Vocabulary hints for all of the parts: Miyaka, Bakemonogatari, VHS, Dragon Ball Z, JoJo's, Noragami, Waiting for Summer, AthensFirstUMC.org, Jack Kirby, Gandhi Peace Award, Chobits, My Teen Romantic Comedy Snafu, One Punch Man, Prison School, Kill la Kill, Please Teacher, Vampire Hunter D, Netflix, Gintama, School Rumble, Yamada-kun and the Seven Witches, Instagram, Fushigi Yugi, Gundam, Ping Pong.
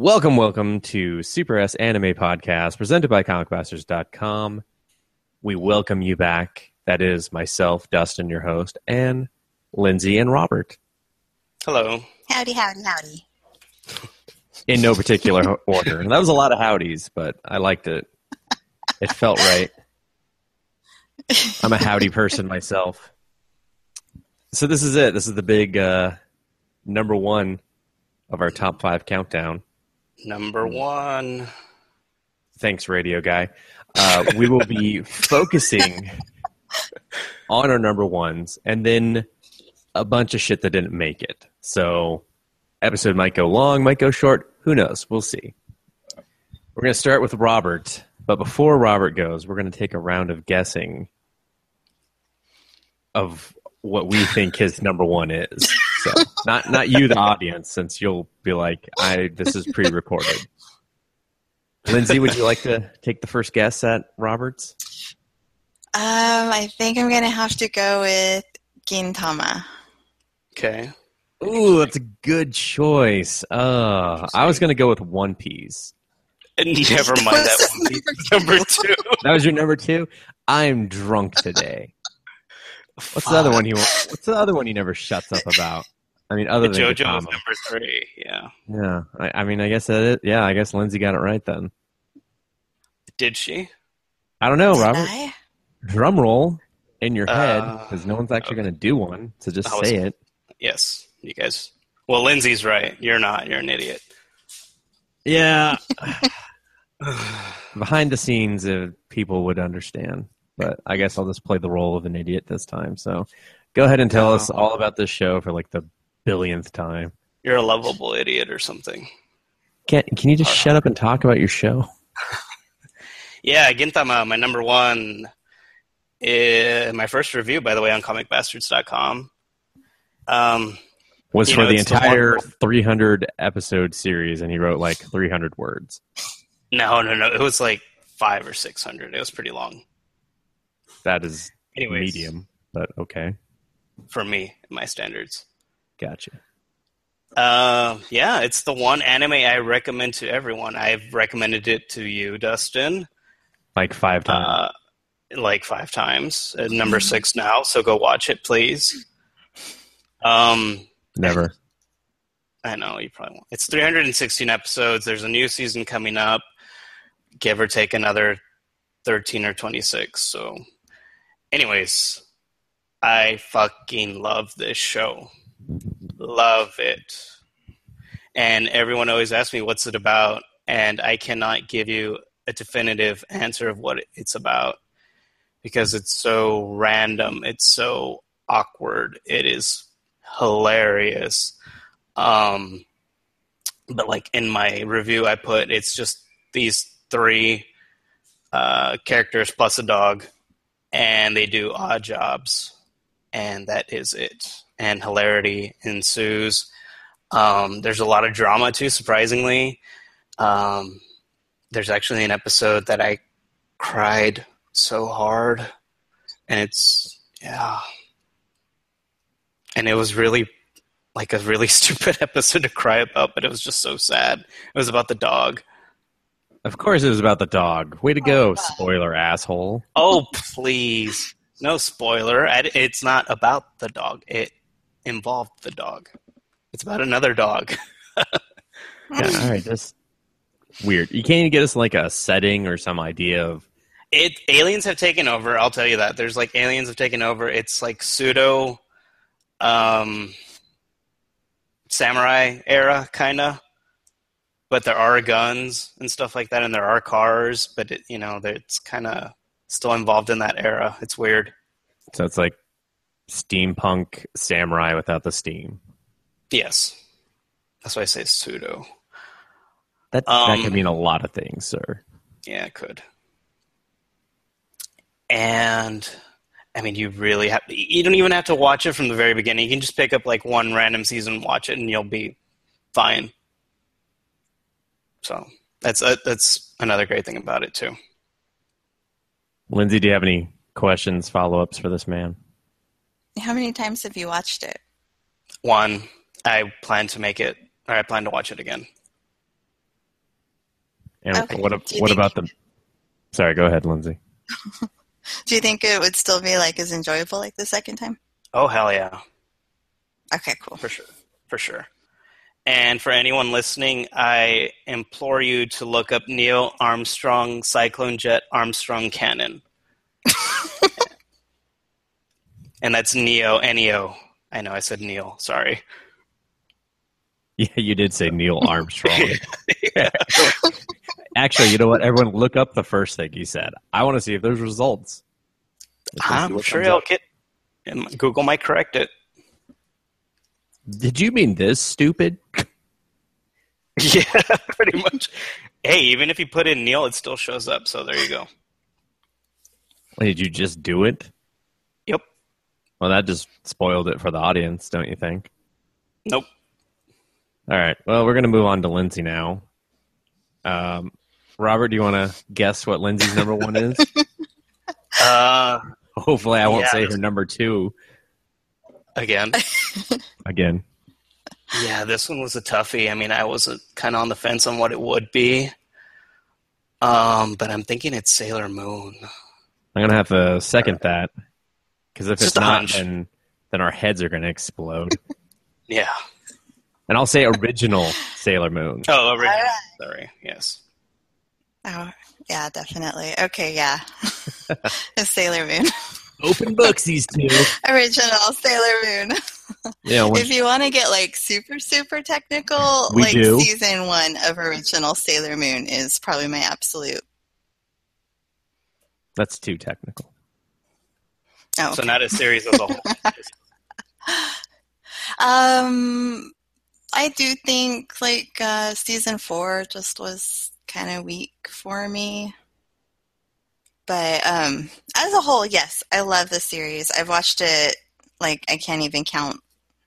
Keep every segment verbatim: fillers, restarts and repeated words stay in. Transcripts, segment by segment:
Welcome, welcome to Super S Anime Podcast, presented by comic busters dot com. We welcome you back. That is myself, Dustin, your host, and Lindsay and Robert. Hello. Howdy, howdy, howdy. In no particular order. That was a lot of howdies, but I liked it. It felt right. I'm a howdy person myself. So this is it. This is the big uh, number one of our top five countdown. Number one. Thanks, radio guy. Uh, we will be focusing on our number ones and then a bunch of shit that didn't make it. So episode might go long, might go short. Who knows? We'll see. We're going to start with Robert. But before Robert goes, we're going to take a round of guessing of what we think his number one is. So, not not you, the audience, since you'll be like, "I this is pre-recorded." Lindsay, would you like to take the first guess at Robert's? Um, I think I'm gonna have to go with Gintama. Okay. Ooh, that's a good choice. Uh, I was gonna go with One Piece. Never mind that, that One Piece. Number two. That was your number two? I'm drunk today. What's Fuck. the other one you What's the other one you never shuts up about? I mean, other than JoJo's Gintama. Number three, yeah. Yeah, I, I mean, I guess that is, yeah, I guess Lindsay got it right then. Did she? I don't know, Did Robert. I? Drum roll in your uh, head, because no one's actually okay. going to do one. So just was, say it. Yes, you guys. Well, Lindsay's right. You're not. You're an idiot. Yeah. Behind the scenes, uh, people would understand. But I guess I'll just play the role of an idiot this time. So go ahead and tell wow. us all about this show for like the billionth time. You're a lovable idiot or something. Can Can you just Hard shut up and talk about your show? Yeah, Gintama, my number one. Is my first review, by the way, on comic bastards dot com. Um, was for know, the entire the three hundred episode series, and he wrote like three hundred words. No, no, no. It was like five or six hundred. It was pretty long. That is Anyways, medium, but okay. For me, my standards. Gotcha. Uh, yeah, it's the one anime I recommend to everyone. I've recommended it to you, Dustin. Like five times. Uh, like five times. At number six now, so go watch it, please. Um, Never. I know, you probably won't. It's three hundred sixteen episodes. There's a new season coming up. Give or take another thirteen or twenty-six, so... Anyways, I fucking love this show. Love it. And everyone always asks me, what's it about? And I cannot give you a definitive answer of what it's about because it's so random. It's so awkward. It is hilarious. Um, but like in my review I put, it's just these three uh, characters plus a dog. And they do odd jobs, and that is it. And hilarity ensues. Um, there's a lot of drama, too, surprisingly. Um, there's actually an episode that I cried so hard, and it's, yeah. And it was really, like, a really stupid episode to cry about, but it was just so sad. It was about the dog. Of course it was about the dog. Way to go, spoiler asshole. Oh, please. No spoiler. It's not about the dog. It involved the dog. It's about another dog. Yeah, all right. That's weird. You can't even get us like a setting or some idea of... It. Aliens have taken over. I'll tell you that. There's like aliens have taken over. It's like pseudo um, samurai era, kind of. But there are guns and stuff like that, and there are cars, but, it, you know, it's kind of still involved in that era. It's weird. So it's like steampunk samurai without the steam. Yes. That's why I say pseudo. That, um, that could mean a lot of things, sir. Yeah, it could. And, I mean, you really have... You don't even have to watch it from the very beginning. You can just pick up, like, one random season, watch it, and you'll be fine. So that's uh, that's another great thing about it, too. Lindsay, do you have any questions, follow-ups for this man? How many times have you watched it? One. I plan to make it, or I plan to watch it again. And okay. what what, what about the? Sorry, go ahead, Lindsay. Do you think it would still be like as enjoyable like the second time? Oh, hell yeah. Okay, cool. For sure. For sure. And for anyone listening, I implore you to look up Neil Armstrong Cyclone Jet Armstrong Cannon. And that's Neo, N E O. I know I said Neil, sorry. Yeah, you did say Neil Armstrong. Actually, you know what? Everyone look up the first thing he said. I want to see if there's results. I'm sure I'll get... And Google might correct it. Did you mean this, stupid? Yeah, pretty much. Hey, even if you put in Neil, it still shows up, so there you go. Wait, did you just do it? Yep. Well, that just spoiled it for the audience, don't you think? Nope. All right. Well, we're going to move on to Lindsay now. Um, Robert, do you want to guess what Lindsay's number one is? Uh, Hopefully I won't yeah, say her number two. Again? Again. Yeah, this one was a toughie. I mean, I was kind of on the fence on what it would be. Um, but I'm thinking it's Sailor Moon. I'm going to have to second that. Because if it's, it's not, then, then our heads are going to explode. Yeah. And I'll say original Sailor Moon. Oh, original. Right. Sorry, yes. Oh, yeah, definitely. Okay, yeah. It's Sailor Moon. Open books, these two. Original Sailor Moon. Yeah. If you want to get, like, super, super technical, we like, do. Season one of original Sailor Moon is probably my absolute. That's too technical. Oh, okay. So not a series as a whole. um... I do think, like, uh, season four just was kind of weak for me. But um, as a whole, yes, I love the series. I've watched it, like, I can't even count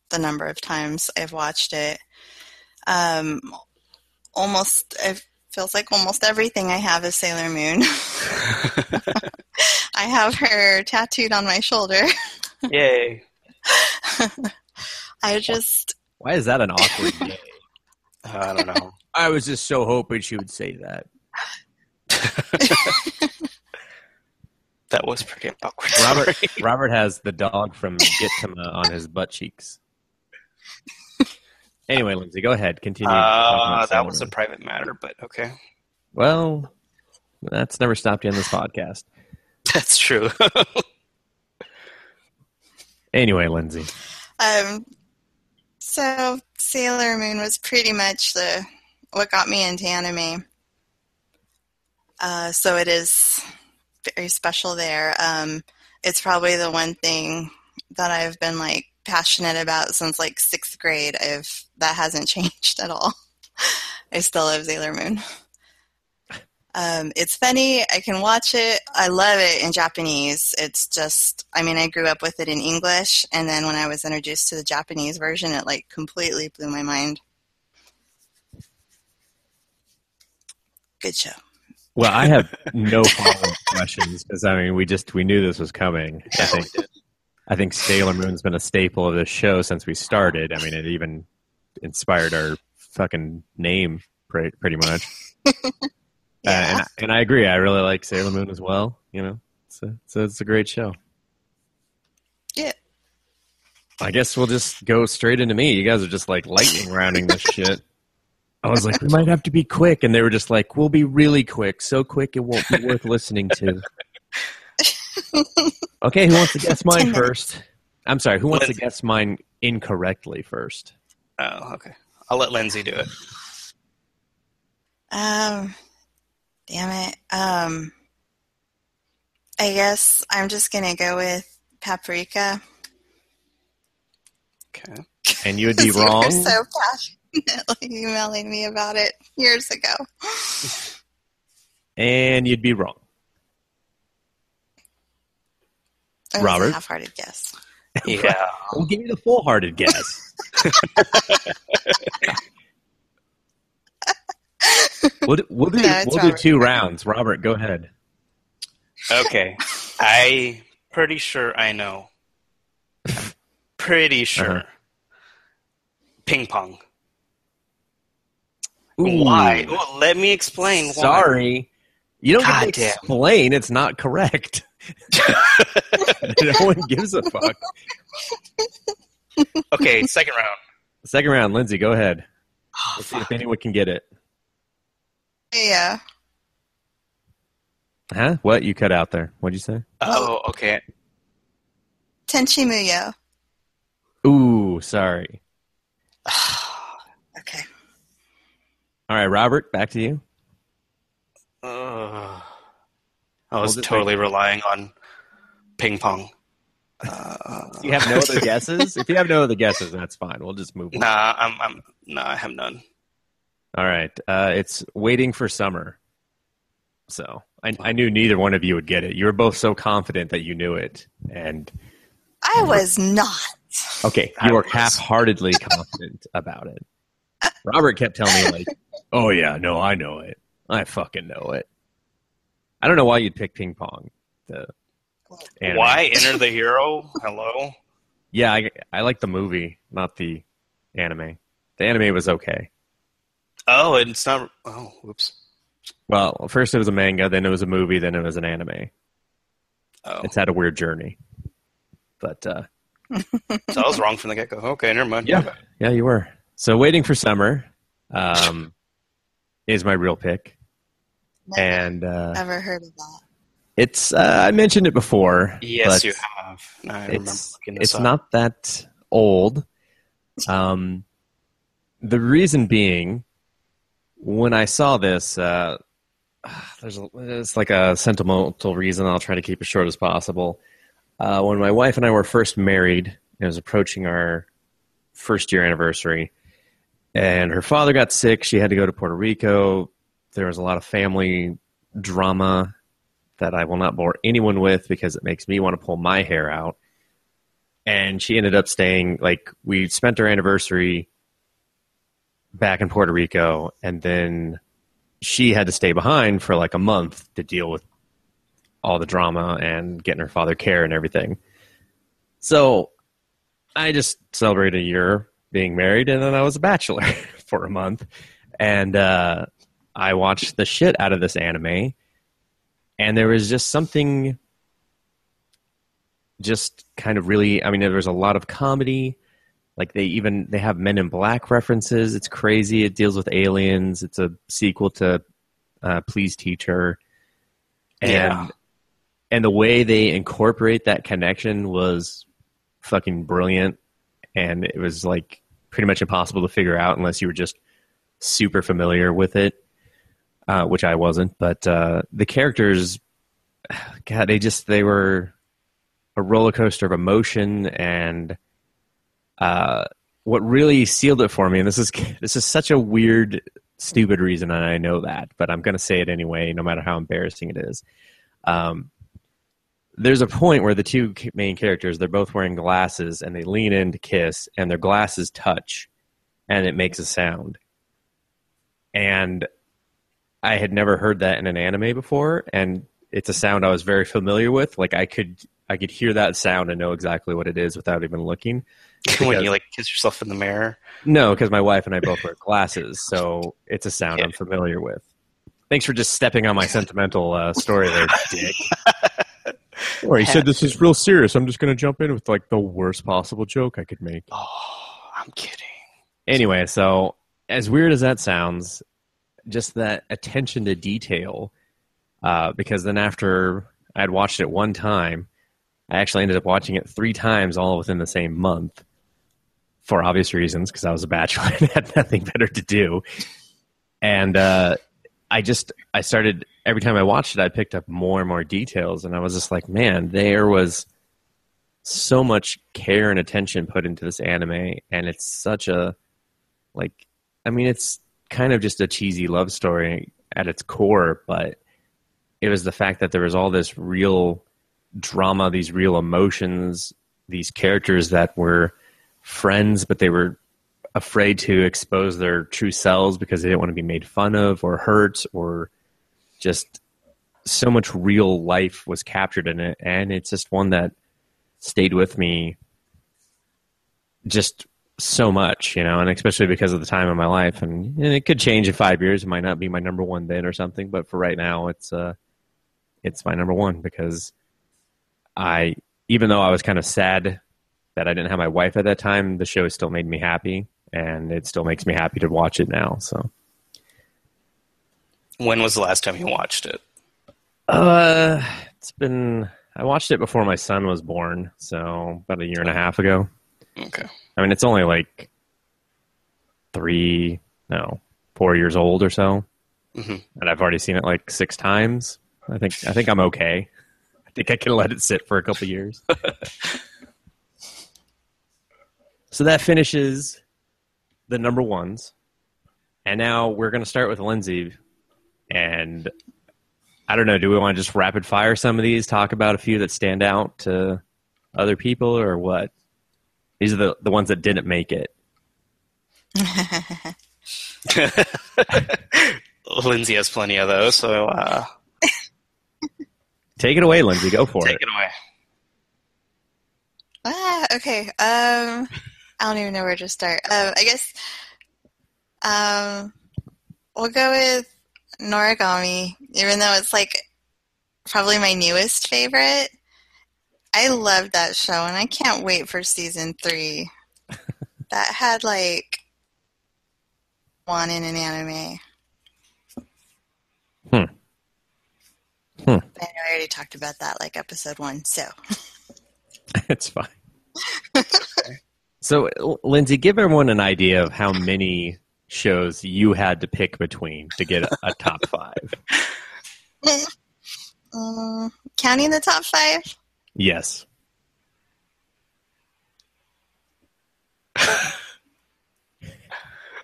the number of times I've watched it. Um, almost, it feels like almost everything I have is Sailor Moon. I have her tattooed on my shoulder. Yay. I just... Why is that an awkward day? uh, I don't know. I was just so hoping she would say that. That was pretty awkward. Robert Robert has the dog from Gintama on his butt cheeks. Anyway, Lindsay, go ahead. Continue. Uh, that was a private matter, but okay. Well, that's never stopped you on this podcast. That's true. Anyway, Lindsay. Um... So Sailor Moon was pretty much the what got me into anime. Uh, so it is very special there. Um, it's probably the one thing that I've been like passionate about since like sixth grade. I've that hasn't changed at all. I still love Sailor Moon. Um, it's funny. I can watch it. I love it in Japanese. It's just, I mean, I grew up with it in English, and then when I was introduced to the Japanese version, it, like, completely blew my mind. Good show. Well, I have no follow-up questions, because, I mean, we just, we knew this was coming. I think, I think Sailor Moon's been a staple of this show since we started. I mean, it even inspired our fucking name, pretty, pretty much. Yeah. Uh, and, I, and I agree. I really like Sailor Moon as well. You know, so, so it's a great show. Yeah. I guess we'll just go straight into me. You guys are just like lightning rounding this shit. I was like, we might have to be quick. And they were just like, we'll be really quick. So quick it won't be worth listening to. Okay, who wants to guess mine first? I'm sorry, who wants Lindsay. to guess mine incorrectly first? Oh, okay. I'll let Lindsay do it. Um... Damn it. Um, I guess I'm just going to go with Paprika. Okay. And you would be wrong. You were so passionately emailing me about it years ago. And you'd be wrong. It was Robert? A half-hearted guess. Yeah. We'll give you the full-hearted guess. We'll do, we'll, do, no, we'll do two rounds. Robert, go ahead. Okay. I'm pretty sure I know. I'm pretty sure. Uh-huh. Ping Pong. Ooh. Why? Ooh, let me explain why. Sorry. You don't God get to damn. explain. It's not correct. No one gives a fuck. Okay, second round. Second round. Lindsay, go ahead. Oh, Let's see if anyone can get it. Yeah. Huh? What? You cut out there. What'd you say? Oh, okay. Tenchi Muyo. Ooh, sorry. Okay. All right, Robert, back to you. Uh, I was totally relying on ping pong. Uh, you have no other guesses? If you have no other guesses, that's fine. We'll just move on. Nah, I'm, I'm, nah I have none. All right. Uh, it's Waiting for Summer. So I, I knew neither one of you would get it. You were both so confident that you knew it. and I was not. Okay. You I were was. half-heartedly confident about it. Robert kept telling me, like, oh, yeah, no, I know it. I fucking know it. I don't know why you'd pick Ping Pong. The anime. Why? Enter the Hero? Hello? Yeah, I, I like the movie, not the anime. The anime was okay. Oh, and it's not... Oh, whoops. Well, first it was a manga, then it was a movie, then it was an anime. Oh. It's had a weird journey. But, uh... so I was wrong from the get-go. Okay, never mind. Yeah, yeah you were. So Waiting for Summer um, is my real pick. Never, and, uh, never heard of that. It's, uh, I mentioned it before. Yes, you have. No, I remember looking this It's up. Not that old. Um, the reason being, when I saw this, uh, there's a, it's like a sentimental reason. I'll try to keep it short as possible. Uh, when my wife and I were first married, it was approaching our first year anniversary, and her father got sick. She had to go to Puerto Rico. There was a lot of family drama that I will not bore anyone with because it makes me want to pull my hair out. And she ended up staying, like, we spent our anniversary back in Puerto Rico, and then she had to stay behind for like a month to deal with all the drama and getting her father care and everything. So I just celebrated a year being married, and then I was a bachelor for a month. And uh, I watched the shit out of this anime, and there was just something just kind of really... I mean, there was a lot of comedy. Like, they even, they have Men in Black references. It's crazy. It deals with aliens. It's a sequel to uh, Please Teacher. And, yeah. and the way they incorporate that connection was fucking brilliant. And it was, like, pretty much impossible to figure out unless you were just super familiar with it, uh, which I wasn't. But uh, the characters, God, they just, they were a roller coaster of emotion and... Uh, what really sealed it for me, and this is this is such a weird, stupid reason, and I know that, but I'm going to say it anyway, no matter how embarrassing it is. Um, there's a point where the two main characters, they're both wearing glasses, and they lean in to kiss, and their glasses touch, and it makes a sound. And I had never heard that in an anime before, and it's a sound I was very familiar with. Like, I could... I could hear that sound and know exactly what it is without even looking. Because, when you, like, kiss yourself in the mirror? No, because my wife and I both wear glasses, so it's a sound yeah. I'm familiar with. Thanks for just stepping on my sentimental uh, story there, dick. Or he said this is real serious. I'm just going to jump in with, like, the worst possible joke I could make. Oh, I'm kidding. Anyway, so as weird as that sounds, just that attention to detail, uh, because then after I'd watched it one time, I actually ended up watching it three times all within the same month for obvious reasons because I was a bachelor and had nothing better to do. And uh, I just, I started, every time I watched it, I picked up more and more details. And I was just like, man, there was so much care and attention put into this anime. And it's such a, like, I mean, it's kind of just a cheesy love story at its core. But it was the fact that there was all this real... drama, these real emotions, these characters that were friends, but they were afraid to expose their true selves because they didn't want to be made fun of or hurt, or just so much real life was captured in it. And it's just one that stayed with me just so much, you know, and especially because of the time of my life. And, and it could change in five years. It might not be my number one then or something. But for right now, it's uh, it's my number one because I, even though I was kind of sad that I didn't have my wife at that time, the show still made me happy. And it still makes me happy to watch it now. So, when was the last time you watched it? Uh, it's been... I watched it before my son was born, so about a year and a half ago. Okay. I mean, it's only like three, no, four years old or so, mm-hmm. and I've already seen it like six times. I think I think I'm okay. I think I can let it sit for a couple years. So that finishes the number ones, and now we're going to start with Lindsay, and I don't know, do we want to just rapid fire some of these, talk about a few that stand out to other people or what? These are the, the ones that didn't make it. Lindsay has plenty of those, so... Uh... Take it away, Lindsay. Go for Take it. Take it away. Ah, okay. Um, I don't even know where to start. Um, I guess um, we'll go with Noragami, even though it's like probably my newest favorite. I loved that show, and I can't wait for season three. That had like one in an anime. Hmm. Hmm. I know I already talked about that, like episode one, so it's fine. So, Lindsay, give everyone an idea of how many shows you had to pick between to get a, a top five. um, counting the top five? Yes.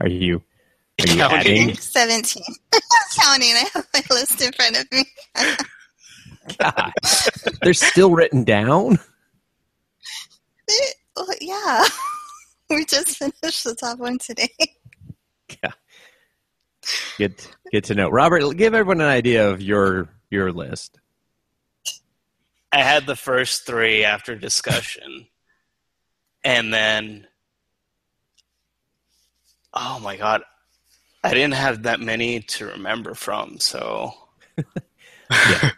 Are you, are you adding? seventeen. I'm counting. I have my list in front of me. God. They're still written down? It, well, yeah. We just finished the top one today. Yeah. Good, good to know. Robert, give everyone an idea of your your list. I had the first three after discussion. And then, oh my God, I didn't have that many to remember from, so. Yeah,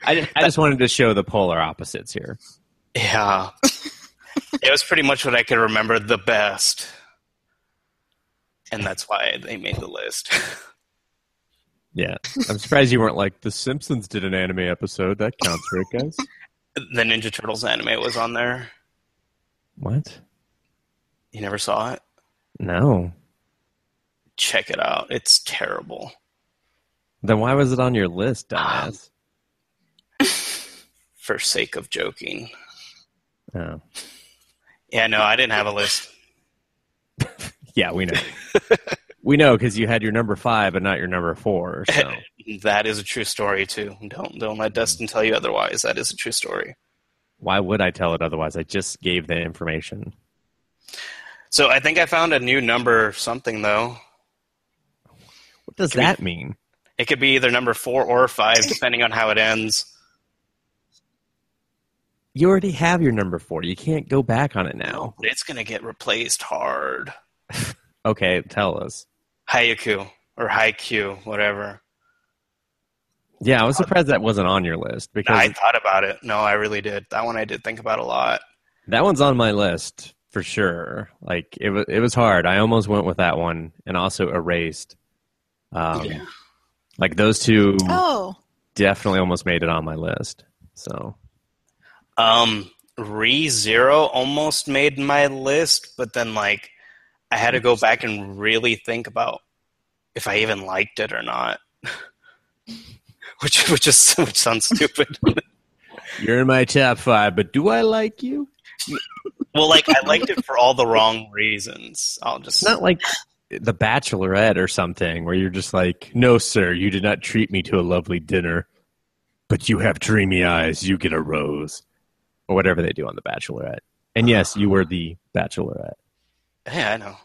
I, I just wanted to show the polar opposites here. Yeah. It was pretty much what I could remember the best. And that's why they made the list. Yeah. I'm surprised you weren't like, The Simpsons did an anime episode. That counts, right, guys? The Ninja Turtles anime was on there. What? You never saw it? No. Check it out. It's terrible. Then why was it on your list, dumbass? Um, for sake of joking. Oh. Yeah, no, I didn't have a list. Yeah, we know. We know because you had your number five, but not your number four. So. That is a true story too. Don't don't let Dustin tell you otherwise. That is a true story. Why would I tell it otherwise? I just gave the information. So I think I found a new number something though. What does that be, mean? It could be either number four or five, depending on how it ends. You already have your number four. You can't go back on it now. It's gonna get replaced hard. Okay, tell us. Haikyuu, or Haikyuu, whatever. Yeah, I was surprised that wasn't on your list. Because I thought about it. No, I really did. That one I did think about a lot. That one's on my list, for sure. Like, it was it was hard. I almost went with that one, and also Erased. Um, yeah. Like, those two oh. definitely almost made it on my list. So, um, Re:Zero almost made my list, but then, like, I had to go back and really think about if I even liked it or not, which which is which sounds stupid. You're in my top five, but do I like you? Well, like I liked it for all the wrong reasons. I'll just not like The Bachelorette or something, where you're just like, no, sir, you did not treat me to a lovely dinner, but you have dreamy eyes. You get a rose, or whatever they do on The Bachelorette. And yes, you were the Bachelorette. Yeah, I know.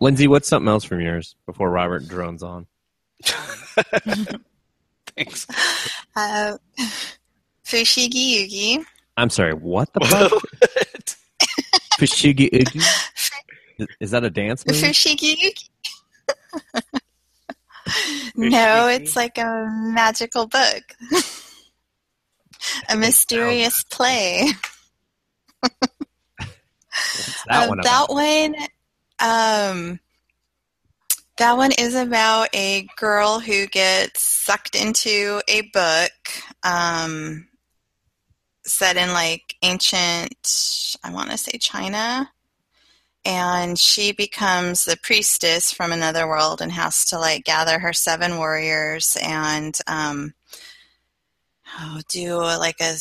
Lindsay, what's something else from yours before Robert drones on? Thanks. Uh, Fushigi Yugi. I'm sorry, what the fuck? Fushigi Yugi? Is that a dance move? Fushigi Yugi. No, it's like a magical book. A mysterious play. That um, one that one, um, that one is about a girl who gets sucked into a book um, set in like ancient, I want to say China, and she becomes the priestess from another world and has to like gather her seven warriors and um, oh, do like a.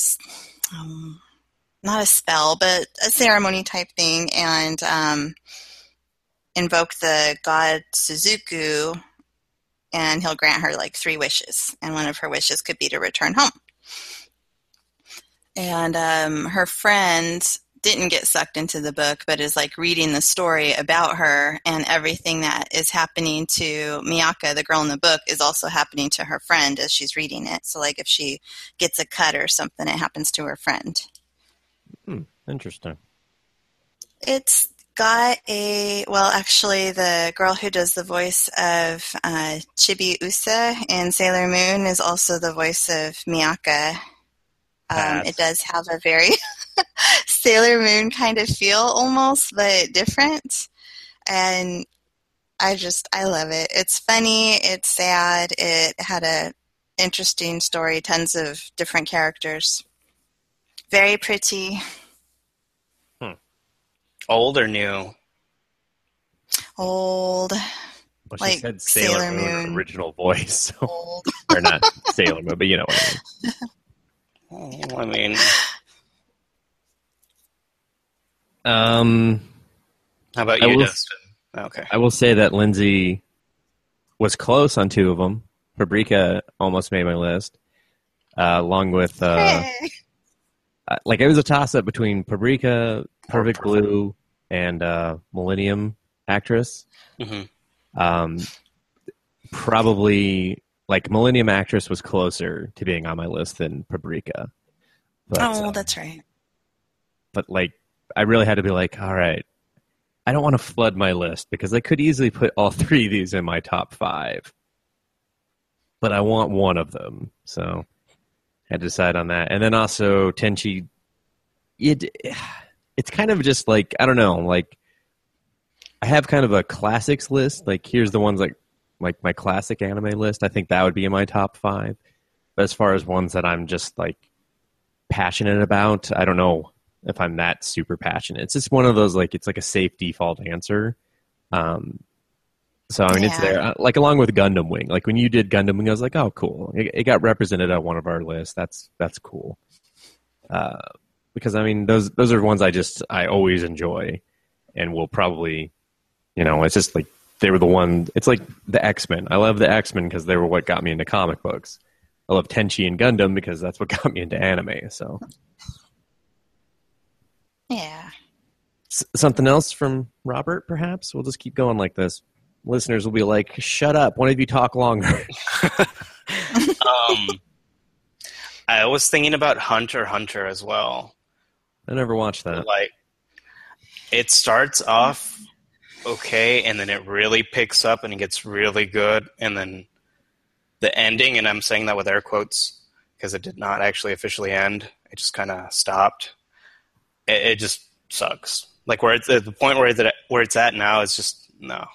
Um, not a spell, but a ceremony type thing, and um, invoke the god Suzuku, and he'll grant her like three wishes, and one of her wishes could be to return home. And um, her friend didn't get sucked into the book, but is like reading the story about her, and everything that is happening to Miyaka, the girl in the book, is also happening to her friend as she's reading it. So like if she gets a cut or something, it happens to her friend. Hmm, interesting. It's got a, well, actually, the girl who does the voice of uh, Chibi Usa in Sailor Moon is also the voice of Miyaka. Um, it does have a very Sailor Moon kind of feel almost, but different. And I just, I love it. It's funny. It's sad. It had a interesting story, tons of different characters. Very pretty. Hmm. Old or new? Old. Well, she like said Sailor, Sailor Moon, Moon original voice. Old. Or not Sailor Moon, but you know what I mean. Well, I mean. Um, How about you, I will, Dustin? Okay. I will say that Lindsay was close on two of them. Paprika almost made my list, uh, along with... Uh, hey. Uh, like, it was a toss-up between Paprika, Perfect Blue, and uh, Millennium Actress. Mm-hmm. Um, probably, like, Millennium Actress was closer to being on my list than Paprika. But, oh, uh, that's right. But, like, I really had to be like, all right, I don't want to flood my list because I could easily put all three of these in my top five. But I want one of them, so... I had to decide on that. And then also Tenchi, it, it's kind of just like, I don't know, like I have kind of a classics list. Like here's the ones like, like my classic anime list. I think that would be in my top five. But as far as ones that I'm just like passionate about, I don't know if I'm that super passionate. It's just one of those, like, it's like a safe default answer. Um, So, I mean, yeah. It's there. Like, along with Gundam Wing. Like, when you did Gundam Wing, I was like, oh, cool. It, it got represented on one of our lists. That's that's cool. Uh, because, I mean, those those are ones I just, I always enjoy and will probably, you know, it's just like, they were the one, it's like the X-Men. I love the X-Men because they were what got me into comic books. I love Tenchi and Gundam because that's what got me into anime, so. Yeah. S- something else from Robert, perhaps? We'll just keep going like this. Listeners will be like, shut up. Why don't you talk longer? um, I was thinking about Hunter x Hunter as well. I never watched that. Like, it starts off okay, and then it really picks up, and it gets really good. And then the ending, and I'm saying that with air quotes, because it did not actually officially end. It just kind of stopped. It, it just sucks. Like, where it's, at the point where it's at, where it's at now is just, no.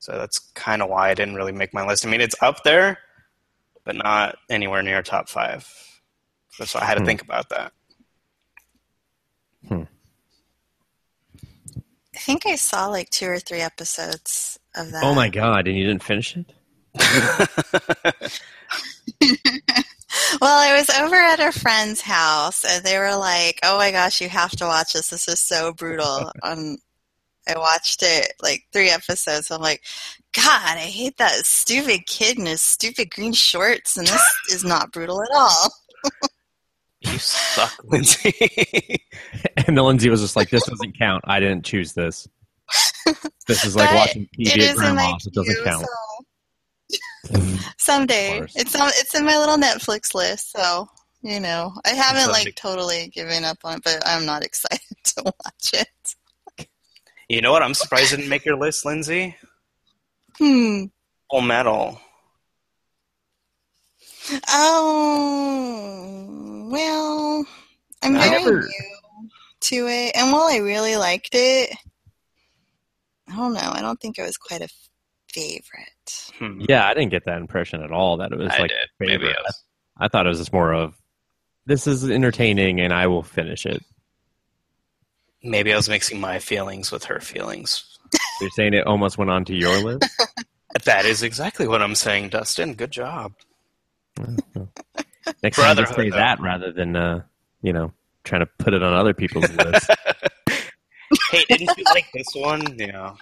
So that's kind of why I didn't really make my list. I mean, it's up there, but not anywhere near top five. So, so I had to hmm. think about that. Hmm. I think I saw like two or three episodes of that. Oh my God, and you didn't finish it? Well, I was over at a friend's house, and they were like, oh my gosh, you have to watch this. This is so brutal. On I watched it, like, three episodes. I'm like, God, I hate that stupid kid in his stupid green shorts, and this is not brutal at all. You suck, Lindsay. And Lindsay was just like, this doesn't count. I didn't choose this. This is like but watching T V at grandma's. It doesn't count. So. Someday. It's, on, it's in my little Netflix list, so, you know. I haven't, like, totally given up on it, but I'm not excited to watch it. You know what? I'm surprised it didn't make your list, Lindsay. Hmm. Full Metal. Oh, well, I'm very never... new to it. And while I really liked it, I don't know. I don't think it was quite a favorite. Hmm. Yeah, I didn't get that impression at all that it was I like did. favorite. Maybe it was. I, I thought it was just more of, this is entertaining and I will finish it. Maybe I was mixing my feelings with her feelings. You're saying it almost went onto your list? That is exactly what I'm saying, Dustin. Good job. Next time, just say though. that rather than uh, you know, trying to put it on other people's lists. Hey, didn't you like this one? Yeah.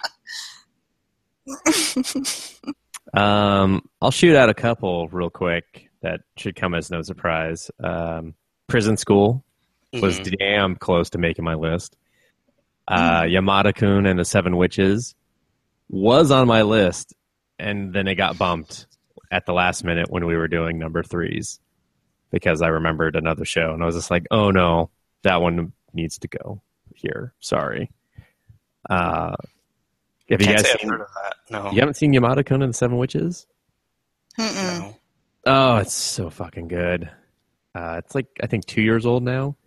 Um, I'll shoot out a couple real quick that should come as no surprise. Um, Prison School was mm-hmm. damn close to making my list. Uh, mm. Yamada-kun and the Seven Witches was on my list, and then it got bumped at the last minute when we were doing number threes because I remembered another show and I was just like, oh no, that one needs to go here. Sorry. Uh, have you guys seen, heard of that. No. You haven't seen Yamada-kun and the Seven Witches? Mm-mm. No. Oh, it's so fucking good. Uh, it's like, I think two years old now.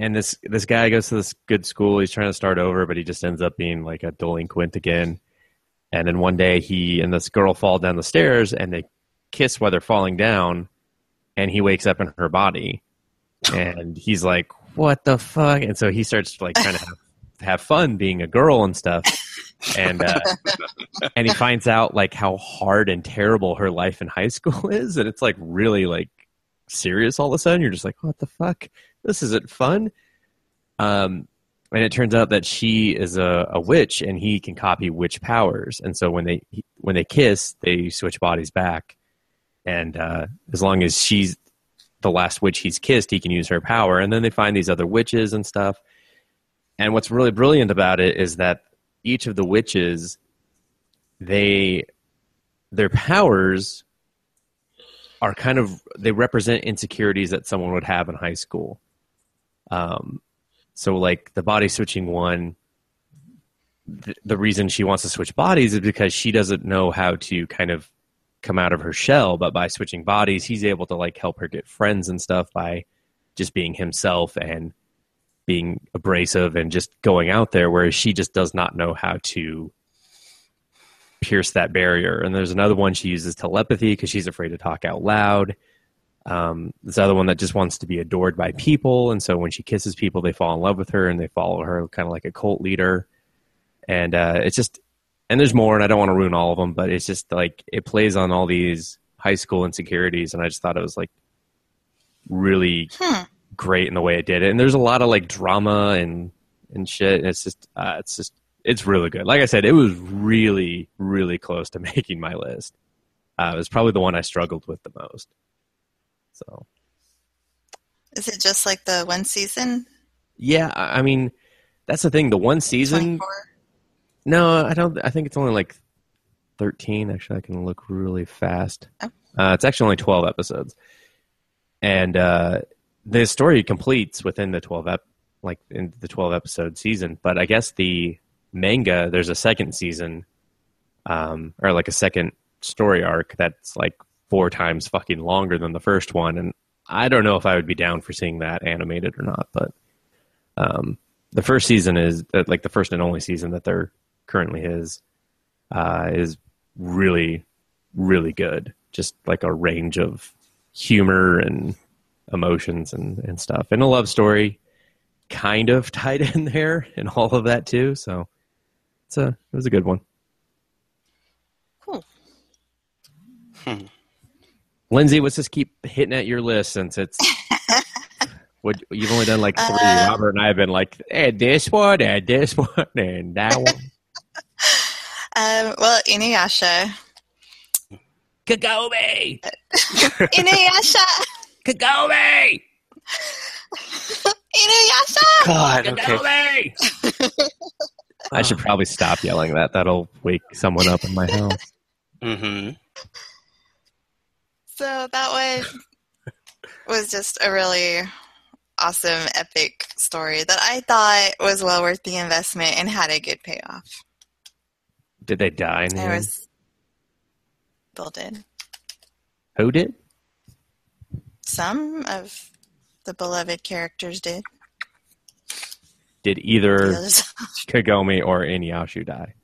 And this, this guy goes to this good school. He's trying to start over, but he just ends up being like a delinquent again. And then one day he and this girl fall down the stairs and they kiss while they're falling down and he wakes up in her body and he's like, what the fuck? And so he starts like trying to have, have fun being a girl and stuff. And, uh, and he finds out like how hard and terrible her life in high school is. And it's like really like serious all of a sudden. You're just like, what the fuck? This isn't fun. Um, And it turns out that she is a, a witch, and he can copy witch powers. And so when they when they kiss, they switch bodies back. And uh, as long as she's the last witch he's kissed, he can use her power. And then they find these other witches and stuff. And what's really brilliant about it is that each of the witches, they their powers are kind of they represent insecurities that someone would have in high school. Um. So, like, the body-switching one, th- the reason she wants to switch bodies is because she doesn't know how to kind of come out of her shell, but by switching bodies, he's able to, like, help her get friends and stuff by just being himself and being abrasive and just going out there, whereas she just does not know how to pierce that barrier. And there's another one, she uses telepathy because she's afraid to talk out loud. Um, this other one that just wants to be adored by people. And so when she kisses people, they fall in love with her and they follow her kind of like a cult leader. And, uh, it's just, and there's more and I don't want to ruin all of them, but it's just like, it plays on all these high school insecurities. And I just thought it was like really hmm. great in the way it did it. And there's a lot of like drama and, and shit. And it's just, uh, it's just, it's really good. Like I said, it was really, really close to making my list. Uh, it was probably the one I struggled with the most. So, is it just like the one season? Yeah, I mean, that's the thing. The one season. twenty-four No, I don't. I think it's only like thirteen. Actually, I can look really fast. Oh. Uh, it's actually only twelve episodes, and uh, the story completes within the twelve ep- like in the twelve episode season. But I guess the manga, there's a second season, um, or like a second story arc that's like four times fucking longer than the first one. And I don't know if I would be down for seeing that animated or not, but um, the first season is uh, like the first and only season that there currently is, uh, is really, really good. Just like a range of humor and emotions and, and stuff and a love story kind of tied in there and all of that too. So it's a, it was a good one. Cool. Hmm. Lindsay, let's just keep hitting at your list since it's what you've only done like three. Um, Robert and I have been like, add this one, add this one, and that one. Um, well, Inuyasha. Kagome! Inuyasha! Kagome! Inuyasha! God, okay. Kagome! I should probably stop yelling that. That'll wake someone up in my house. Mm-hmm. So that one was just a really awesome, epic story that I thought was well worth the investment and had a good payoff. Did they die in the end? Was... Bill did. Who did? Some of the beloved characters did. Did either Kagome or Inuyasha die?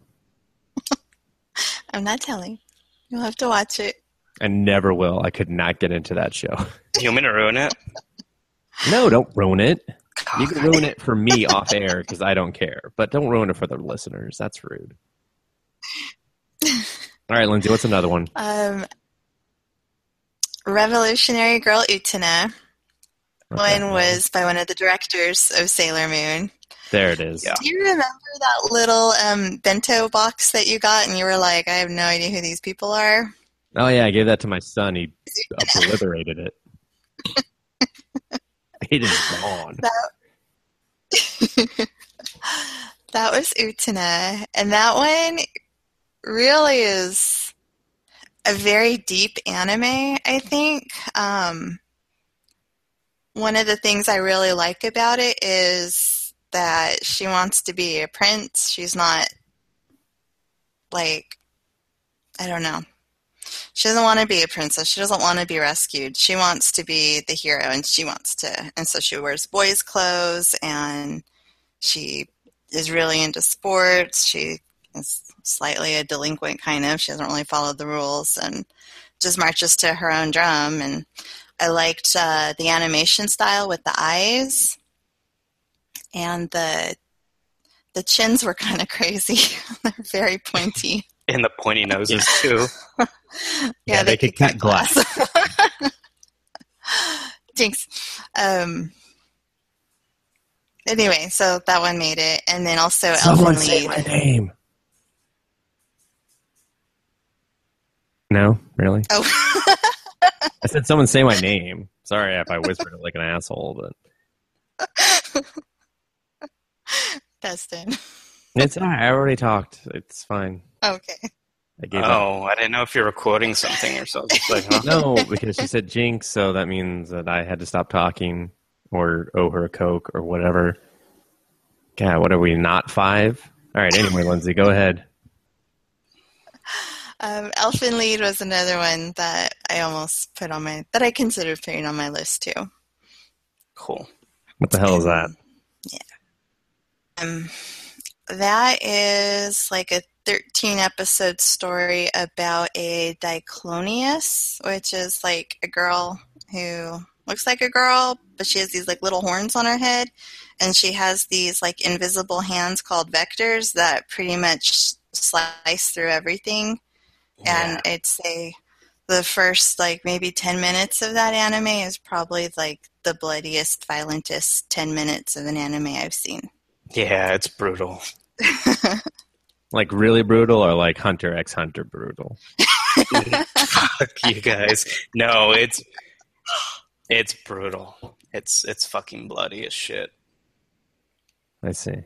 I'm not telling. You'll have to watch it. I never will. I could not get into that show. You want me to ruin it? No, don't ruin it. God. You can ruin it for me off air because I don't care. But don't ruin it for the listeners. That's rude. All right, Lindsay, what's another one? Um, Revolutionary Girl Utena. Okay. One was by one of the directors of Sailor Moon. There it is. Yeah. Do you remember that little um, bento box that you got and you were like, I have no idea who these people are? Oh, yeah. I gave that to my son. He obliterated it. It is gone. That, that was Utena. And that one really is a very deep anime, I think. Um, one of the things I really like about it is that she wants to be a prince. She's not, like, I don't know. She doesn't want to be a princess. She doesn't want to be rescued. She wants to be the hero, and she wants to. And so she wears boys' clothes, and she is really into sports. She is slightly a delinquent, kind of. She doesn't really follow the rules and just marches to her own drum. And I liked uh, the animation style with the eyes, and the the chins were kind of crazy. They're very pointy. And the pointy noses, too. yeah, yeah, they, they could, could cut glass. glass. Jinx. Um, anyway, so that one made it. And then also Elfen Lied. Someone say my name. No? Really? Oh. I said someone say my name. Sorry if I whispered it like an asshole, but... Dustin. It's all right. I already talked. It's fine. Okay. I gave oh, up. I didn't know if you're recording something or something. Like, huh? No, because she said jinx, so that means that I had to stop talking or owe her a Coke or whatever. God, what are we, not five? All right, anyway, Lindsay, go ahead. Um, Elfen Lied was another one that I almost put on my, that I considered putting on my list too. Cool. What the hell is that? Um, yeah. Um, that is like a thirteen episode story about a Diclonius, which is like a girl who looks like a girl, but she has these like little horns on her head, and she has these like invisible hands called vectors that pretty much slice through everything. Yeah. And I'd say the first like maybe ten minutes of that anime is probably like the bloodiest, violentest ten minutes of an anime I've seen. Yeah, it's brutal. Like really brutal, or like Hunter x Hunter brutal? Fuck you guys! No, it's it's brutal. It's it's fucking bloody as shit. I see.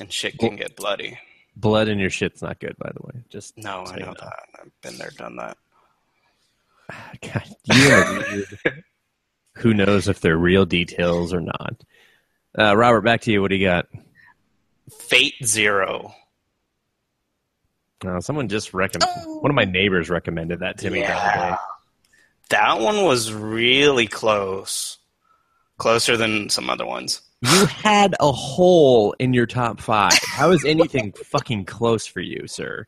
And shit can get bloody. Blood in your shit's not good, by the way. Just no, I know that. I've been there, done that. God, you are weird. Who knows if they're real details or not? Uh, Robert, back to you. What do you got? Fate/Zero. Oh, someone just recommended. Oh. One of my neighbors recommended that to me. Yeah. That one was really close, closer than some other ones. You had a hole in your top five. How is anything fucking close for you, sir?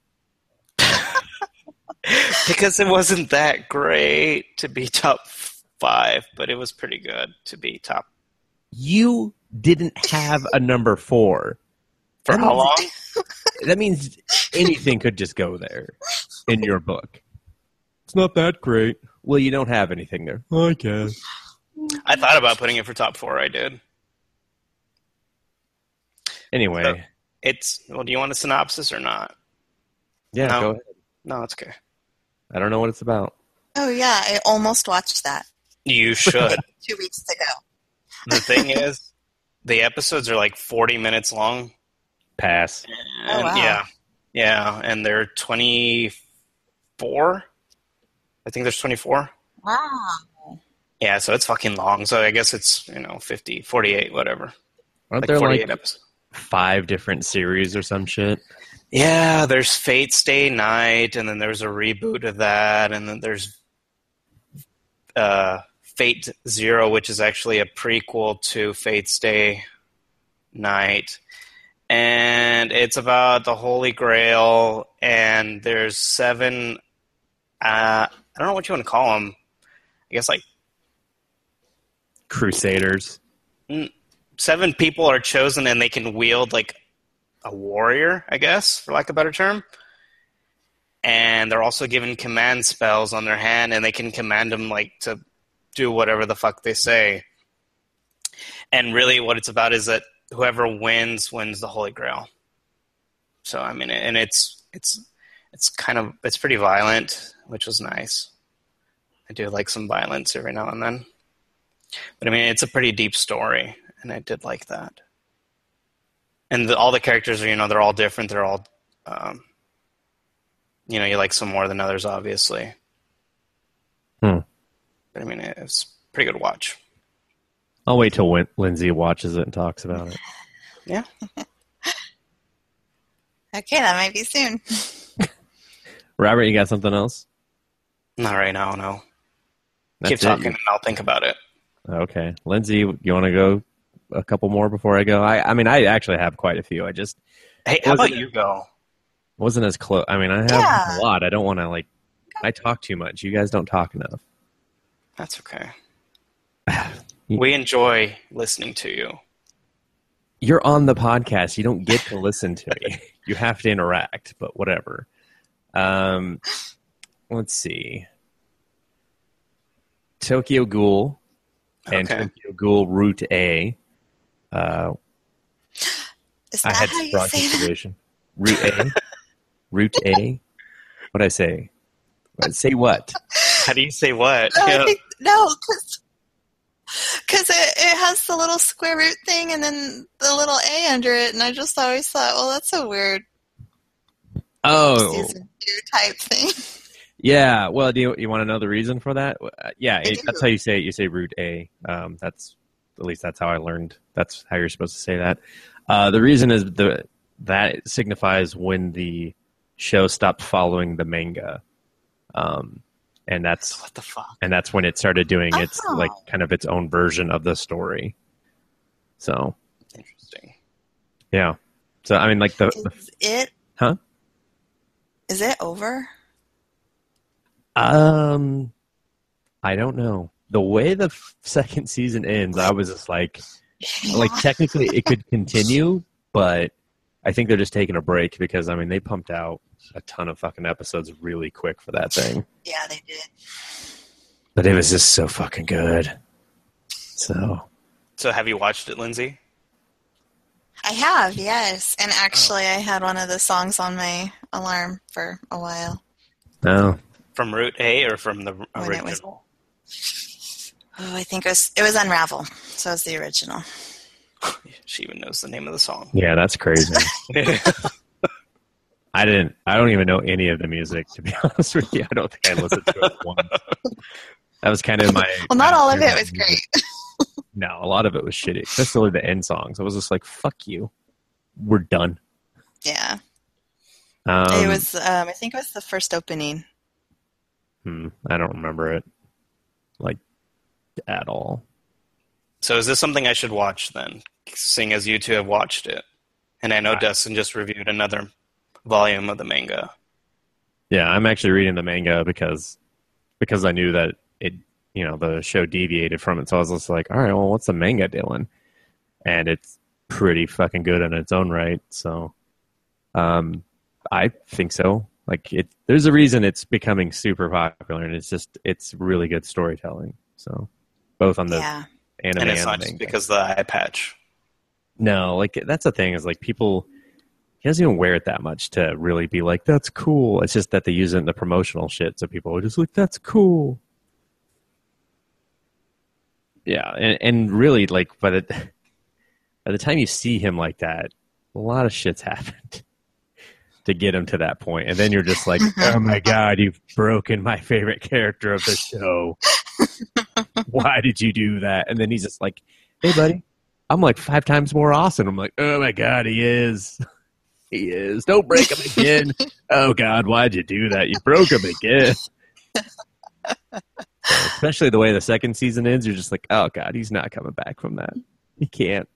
Because it wasn't that great to be top five, but it was pretty good to be top. You didn't have a number four. For that how means, long? That means anything could just go there in your book. It's not that great. Well, you don't have anything there. I guess. I thought about putting it for top four. I did. Anyway. So it's well, do you want a synopsis or not? Yeah, no? Go ahead. No, it's okay. I don't know what it's about. Oh, yeah. I almost watched that. You should. Two weeks ago. The thing is, the episodes are like forty minutes long. Pass. And, oh, wow. Yeah. Yeah. And they're twenty-four. I think there's twenty-four. Wow. Yeah, so it's fucking long. So I guess it's, you know, fifty, forty-eight, whatever. Aren't like there forty-eight like episodes. Five different series or some shit? Yeah, there's Fate/Stay Night, and then there's a reboot of that, and then there's uh, Fate/Zero, which is actually a prequel to Fate/Stay Night. And it's about the Holy Grail, and there's seven, uh, I don't know what you want to call them. I guess like... Crusaders. Seven people are chosen, and they can wield like a warrior, I guess, for lack of a better term. And they're also given command spells on their hand, and they can command them like to do whatever the fuck they say. And really what it's about is that whoever wins wins the Holy Grail. So I mean, and it's it's it's kind of it's pretty violent, which was nice. I do like some violence every now and then, but I mean, it's a pretty deep story, and I did like that. And the, all the characters are, you know, they're all different. They're all, um, you know, you like some more than others, obviously. Hmm. But I mean, it's a pretty good watch. I'll wait till Win- Lindsay watches it and talks about it. Yeah. Okay, that might be soon. Robert, you got something else? Not right now, no. That's Keep it. talking and I'll think about it. Okay. Lindsay, you want to go a couple more before I go? I, I mean, I actually have quite a few. I just... Hey, how about you go? Wasn't as close. I mean, I have yeah. a lot. I don't want to, like... I talk too much. You guys don't talk enough. That's okay. We enjoy listening to you. You're on the podcast. You don't get to listen to me. You have to interact, but whatever. Um, let's see. Tokyo Ghoul and okay. Tokyo Ghoul Route A. Uh, Is that I had how you say Route A? Route A? What'd I say? Say what? How do you say what? No, yeah. I think, no, because... Because it, it has the little square root thing and then the little A under it, and I just always thought, well, that's a weird oh. season two type thing. Yeah, well, do you, you want to know the reason for that? Uh, yeah, it, that's how you say it. You say root A. Um, that's at least that's how I learned. That's how you're supposed to say that. Uh, the reason is the that signifies when the show stopped following the manga. Um And that's what the fuck? And that's when it started doing its oh. like kind of its own version of the story. So interesting. Yeah. So I mean, like the is it huh? Is it over? Um, I don't know. The way the f- second season ends, I was just like, yeah. like technically it could continue, but I think they're just taking a break because I mean they pumped out a ton of fucking episodes really quick for that thing. Yeah, they did. But it was just so fucking good. So So have you watched it, Lindsay? I have, yes. And actually oh. I had one of the songs on my alarm for a while. Oh. From Route A or from the original? When it was, oh, I think it was it was Unravel. So it was the original. She even knows the name of the song. Yeah, that's crazy. I didn't. I don't even know any of the music, to be honest with you. I don't think I listened to it once. That was kind of my. Well, not all of it was music. Great. No, a lot of it was shitty, especially the end songs. I was just like, "Fuck you, we're done." Yeah. Um, it was. Um, I think it was the first opening. Hmm. I don't remember it, like, at all. So, is this something I should watch then? Seeing as you two have watched it, and I know I, Dustin just reviewed another volume of the manga. Yeah, I'm actually reading the manga because because I knew that it, you know, the show deviated from it, so I was just like, all right, well, what's the manga doing? And it's pretty fucking good in its own right. So, um, I think so. Like, it, there's a reason it's becoming super popular, and it's just it's really good storytelling. So, both on the yeah. anime and it's and not just because of the eye patch. No, like that's the thing is like people. He doesn't even wear it that much to really be like, that's cool. It's just that they use it in the promotional shit, so people are just like, that's cool. Yeah, and, and really, like, by the, by the time you see him like that, a lot of shit's happened to get him to that point. And then you're just like, oh my god, you've broken my favorite character of the show. Why did you do that? And then he's just like, hey, buddy, I'm like five times more awesome. I'm like, oh, my God, he is. He is. Don't break him again. Oh, God, why'd you do that? You broke him again. Especially the way the second season ends, you're just like, oh, God, he's not coming back from that. He can't.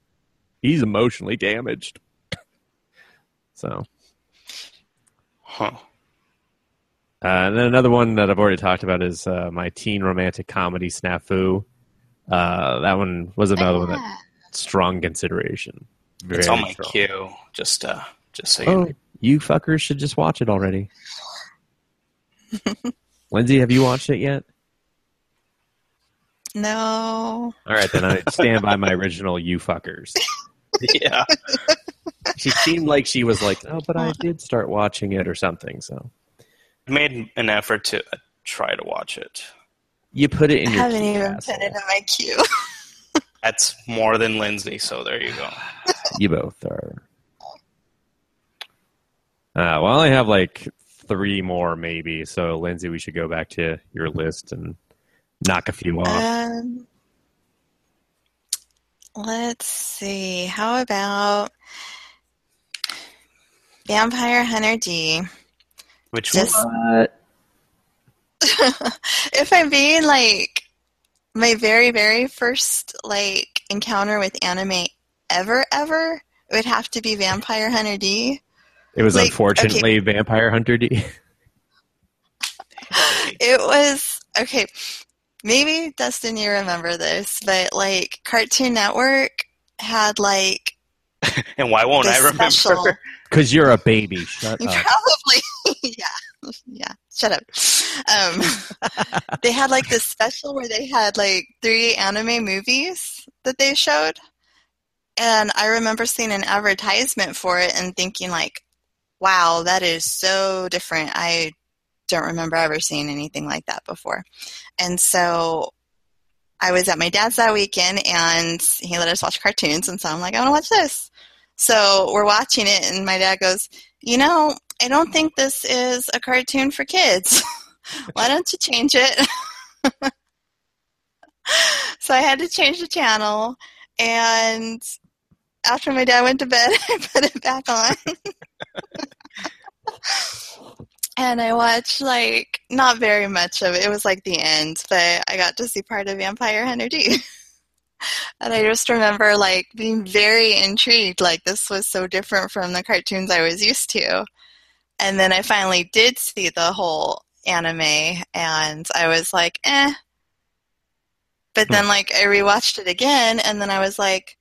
He's emotionally damaged. So. Huh. Uh, and then another one that I've already talked about is uh, my teen romantic comedy Snafu. Uh, that one was another ah. one that strong consideration. Very it's on my strong. Queue. Just, uh, just so you oh, know. You fuckers should just watch it already. Lindsay, have you watched it yet? No. All right, then I stand by my original you fuckers. Yeah. She seemed like she was like, oh, but I did start watching it or something, so. I made an effort to try to watch it. You put it in your queue. I haven't even asshole. Put it in my queue. That's more than Lindsay, so there you go. You both are. Uh, well, I only have like three more maybe, so Lindsay, we should go back to your list and knock a few off. Um, let's see. How about Vampire Hunter D? Which Just, one? If I'm being like my very, very first like encounter with anime ever, ever, it would have to be Vampire Hunter D. It was like, unfortunately okay. Vampire Hunter D. It was okay. Maybe, Dustin, you remember this, but like Cartoon Network had like. And why won't I remember? Because you're a baby. Shut Probably. Up. Probably. Yeah. Yeah. Shut up. Um, they had like this special where they had like three anime movies that they showed. And I remember seeing an advertisement for it and thinking like, wow, that is so different. I don't remember ever seeing anything like that before. And so I was at my dad's that weekend, and he let us watch cartoons, and so I'm like, I want to watch this. So we're watching it, and my dad goes, you know, I don't think this is a cartoon for kids. Why don't you change it? So I had to change the channel, and after my dad went to bed, I put it back on. And I watched, like, not very much of it. It was, like, the end. But I got to see part of Vampire Hunter D. And I just remember, like, being very intrigued. Like, this was so different from the cartoons I was used to. And then I finally did see the whole anime. And I was like, eh. But then, like, I rewatched it again. And then I was like,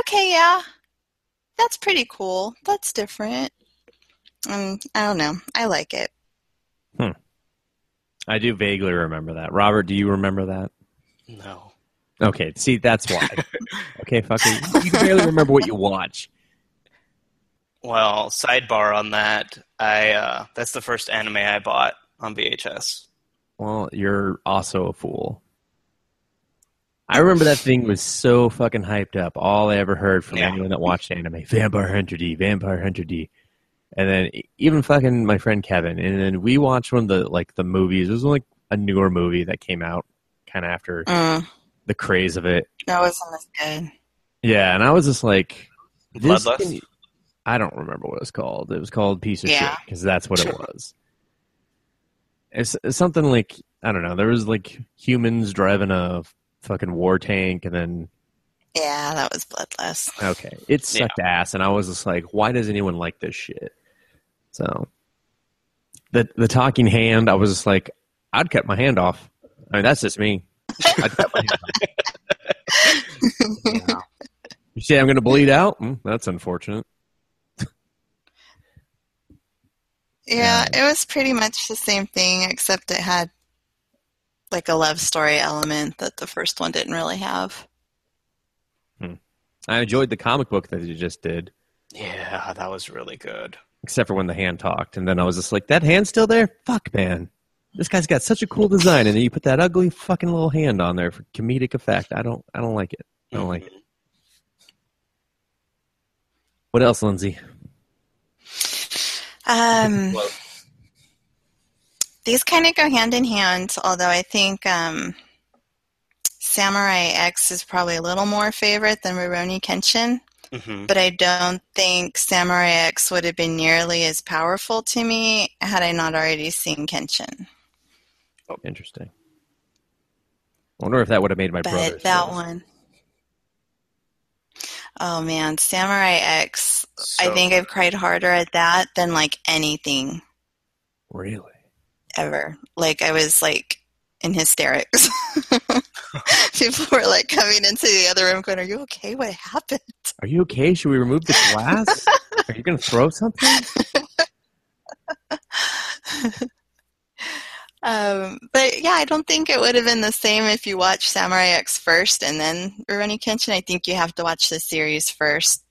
okay, yeah. That's pretty cool. That's different. Um, I don't know. I like it. Hmm. I do vaguely remember that. Robert, do you remember that? No. Okay, see, that's why. Okay, fucker. You can barely remember what you watch. Well, sidebar on that. I uh, that's the first anime I bought on V H S. Well, you're also a fool. I remember that thing was so fucking hyped up. All I ever heard from yeah. anyone that watched anime, Vampire Hunter D, Vampire Hunter D. And then even fucking my friend Kevin. And then we watched one of the like the movies. It was like a newer movie that came out kind of after uh, the craze of it. That wasn't as good. Yeah, and I was just like, this can, I don't remember what it was called. It was called Piece of yeah. Shit because that's what it was. It's, it's something like, I don't know. There was like humans driving a fucking war tank and then. Yeah, that was Bloodless. Okay, it sucked yeah. ass, and I was just like, why does anyone like this shit? So, the the talking hand, I was just like, I'd cut my hand off. I mean, that's just me. I'd cut my hand off. Wow. You say I'm going to bleed out? Mm, that's unfortunate. Yeah, um, it was pretty much the same thing, except it had like a love story element that the first one didn't really have. Hmm. I enjoyed the comic book that you just did. Yeah, that was really good. Except for when the hand talked, and then I was just like, that hand's still there? Fuck, man. This guy's got such a cool design, and then you put that ugly fucking little hand on there for comedic effect. I don't I don't like it. I don't like it. What else, Lindsay? Um, these kind of go hand in hand, although I think um, Samurai X is probably a little more favorite than Rurouni Kenshin, mm-hmm. but I don't think Samurai X would have been nearly as powerful to me had I not already seen Kenshin. Oh. Interesting. I wonder if that would have made my but brother's. That so. one. Oh, man. Samurai X. So, I think I've cried harder at that than, like, anything. Really? Ever. Like, I was, like, in hysterics. People were, like, coming into the other room going, are you okay? What happened? Are you okay? Should we remove the glass? Are you going to throw something? Um, but yeah, I don't think it would have been the same if you watch Samurai X first and then Rurouni Kenshin. I think you have to watch the series first,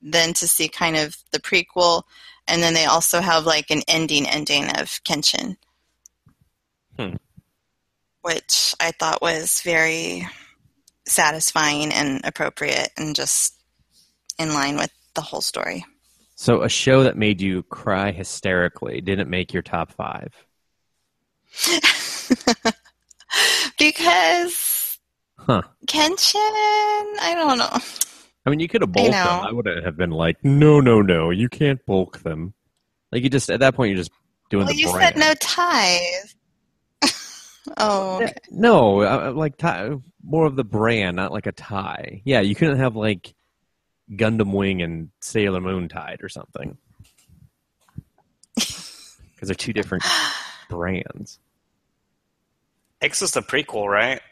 then to see kind of the prequel, and then they also have like an ending ending of Kenshin, hmm. which I thought was very satisfying and appropriate and just in line with the whole story. So a show that made you cry hysterically didn't make your top five. Because huh. Kenshin, I don't know. I mean, you could have bulked them. I wouldn't have been like, no, no, no, you can't bulk them. Like you just at that point, you're just doing. Well, the you brand. Said no ties. Oh yeah, no, I, like tie, more of the brand, not like a tie. Yeah, you couldn't have like Gundam Wing and Sailor Moon tied or something because they're two different. Brands. X is the prequel, right?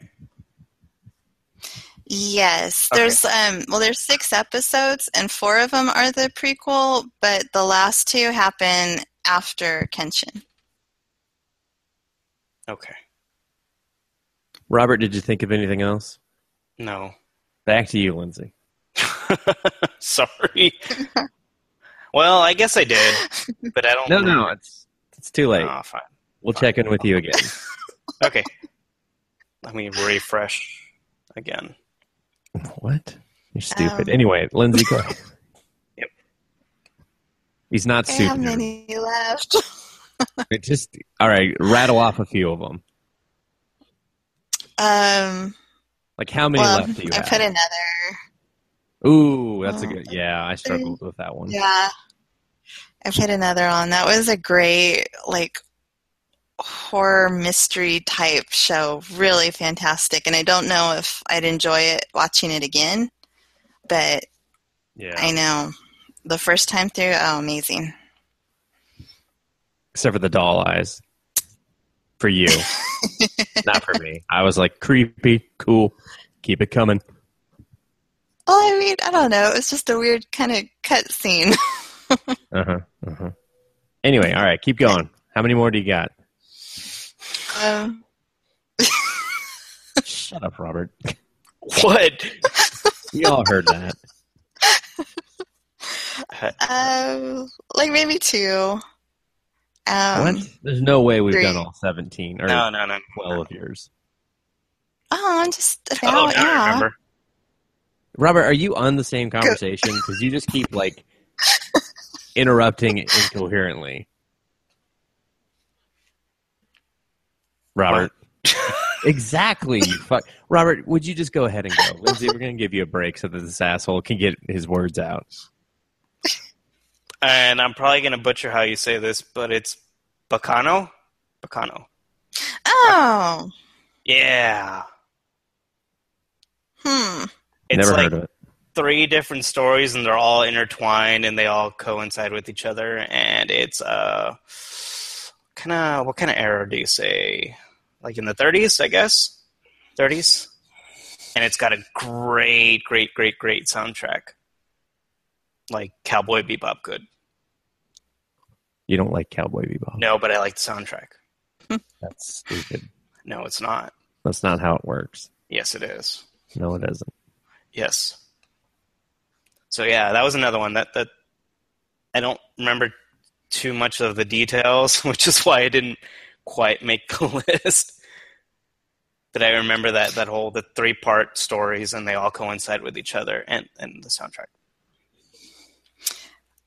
Yes. Okay. There's um well there's six episodes and four of them are the prequel, but the last two happen after Kenshin. Okay. Robert, did you think of anything else? No. Back to you, Lindsay. Sorry. Well, I guess I did, but I don't know. No, no, it's it's too late. Oh, fine. We'll fine. check in with you again. Okay. Let me refresh again. What? You're stupid. Um, anyway, Lindsay, go ahead. Yep. He's not I stupid. How many left? It just, all right, rattle off a few of them. Um, like, how many well, left do you I have? I put another. Ooh, that's uh, a good, yeah, I struggled with that one. Yeah. I've hit another on. That was a great, like, horror mystery type show. Really fantastic. And I don't know if I'd enjoy it watching it again, but yeah. I know. The first time through, oh, amazing. Except for the doll eyes. For you. Not for me. I was like, creepy, cool, keep it coming. Well, I mean, I don't know. It was just a weird kind of cut scene. Uh-huh, uh-huh. Anyway, all right, keep going. How many more do you got? Um. Shut up, Robert. What? We all heard that. Um, like maybe two. Um, what? There's no way we've three. done all seventeen or no, no, no, twelve no. of yours. Oh, I'm just about, oh, now yeah. I remember. Robert, are you on the same conversation? Because you just keep, like, interrupting incoherently. Robert. Exactly. You fuck. Robert, would you just go ahead and go? Lindsay, we're going to give you a break so that this asshole can get his words out. And I'm probably going to butcher how you say this, but it's Bacano? Bacano. Oh. Yeah. Hmm. It's Never like- heard of it. Three different stories, and they're all intertwined, and they all coincide with each other. And it's uh, kind of what kind of era do you say? Like in the thirties, I guess, thirties. And it's got a great, great, great, great soundtrack, like Cowboy Bebop. Good. You don't like Cowboy Bebop? No, but I like the soundtrack. That's stupid. No, it's not. That's not how it works. Yes, it is. No, it isn't. Yes. So yeah, that was another one that, that I don't remember too much of the details, which is why I didn't quite make the list. But I remember that, that whole, the three-part stories, and they all coincide with each other, and, and the soundtrack.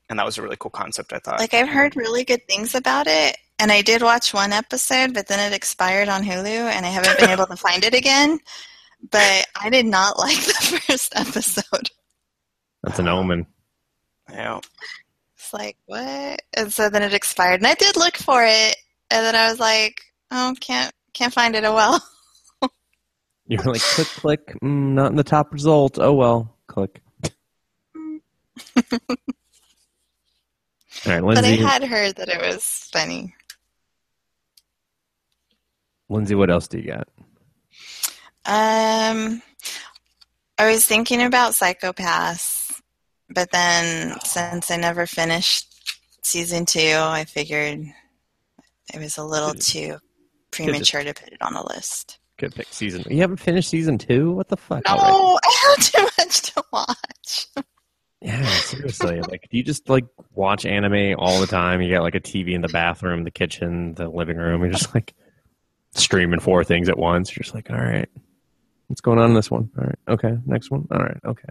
And that was a really cool concept, I thought. Like, I've heard really good things about it, and I did watch one episode, but then it expired on Hulu, and I haven't been able to find it again. but I did not like the first episode. That's an omen. Yeah. It's like, what? And so then it expired, and I did look for it, and then I was like, oh, can't can't find it. Oh well. You're like, click, click, mm, not in the top result. Oh well, click. All right, Lindsay. But I had heard that it was funny. Lindsay, what else do you got? Um, I was thinking about Psychopaths, but then since I never finished season two, I figured it was a little too premature to put it on a list. Good pick. Season. You haven't finished season two? What the fuck? No, right. I have too much to watch. Yeah, seriously. Like, do you just like watch anime all the time? You got like a T V in the bathroom, the kitchen, the living room. You're just like streaming four things at once. You're just like, all right, what's going on in this one? All right, okay, next one. All right, okay.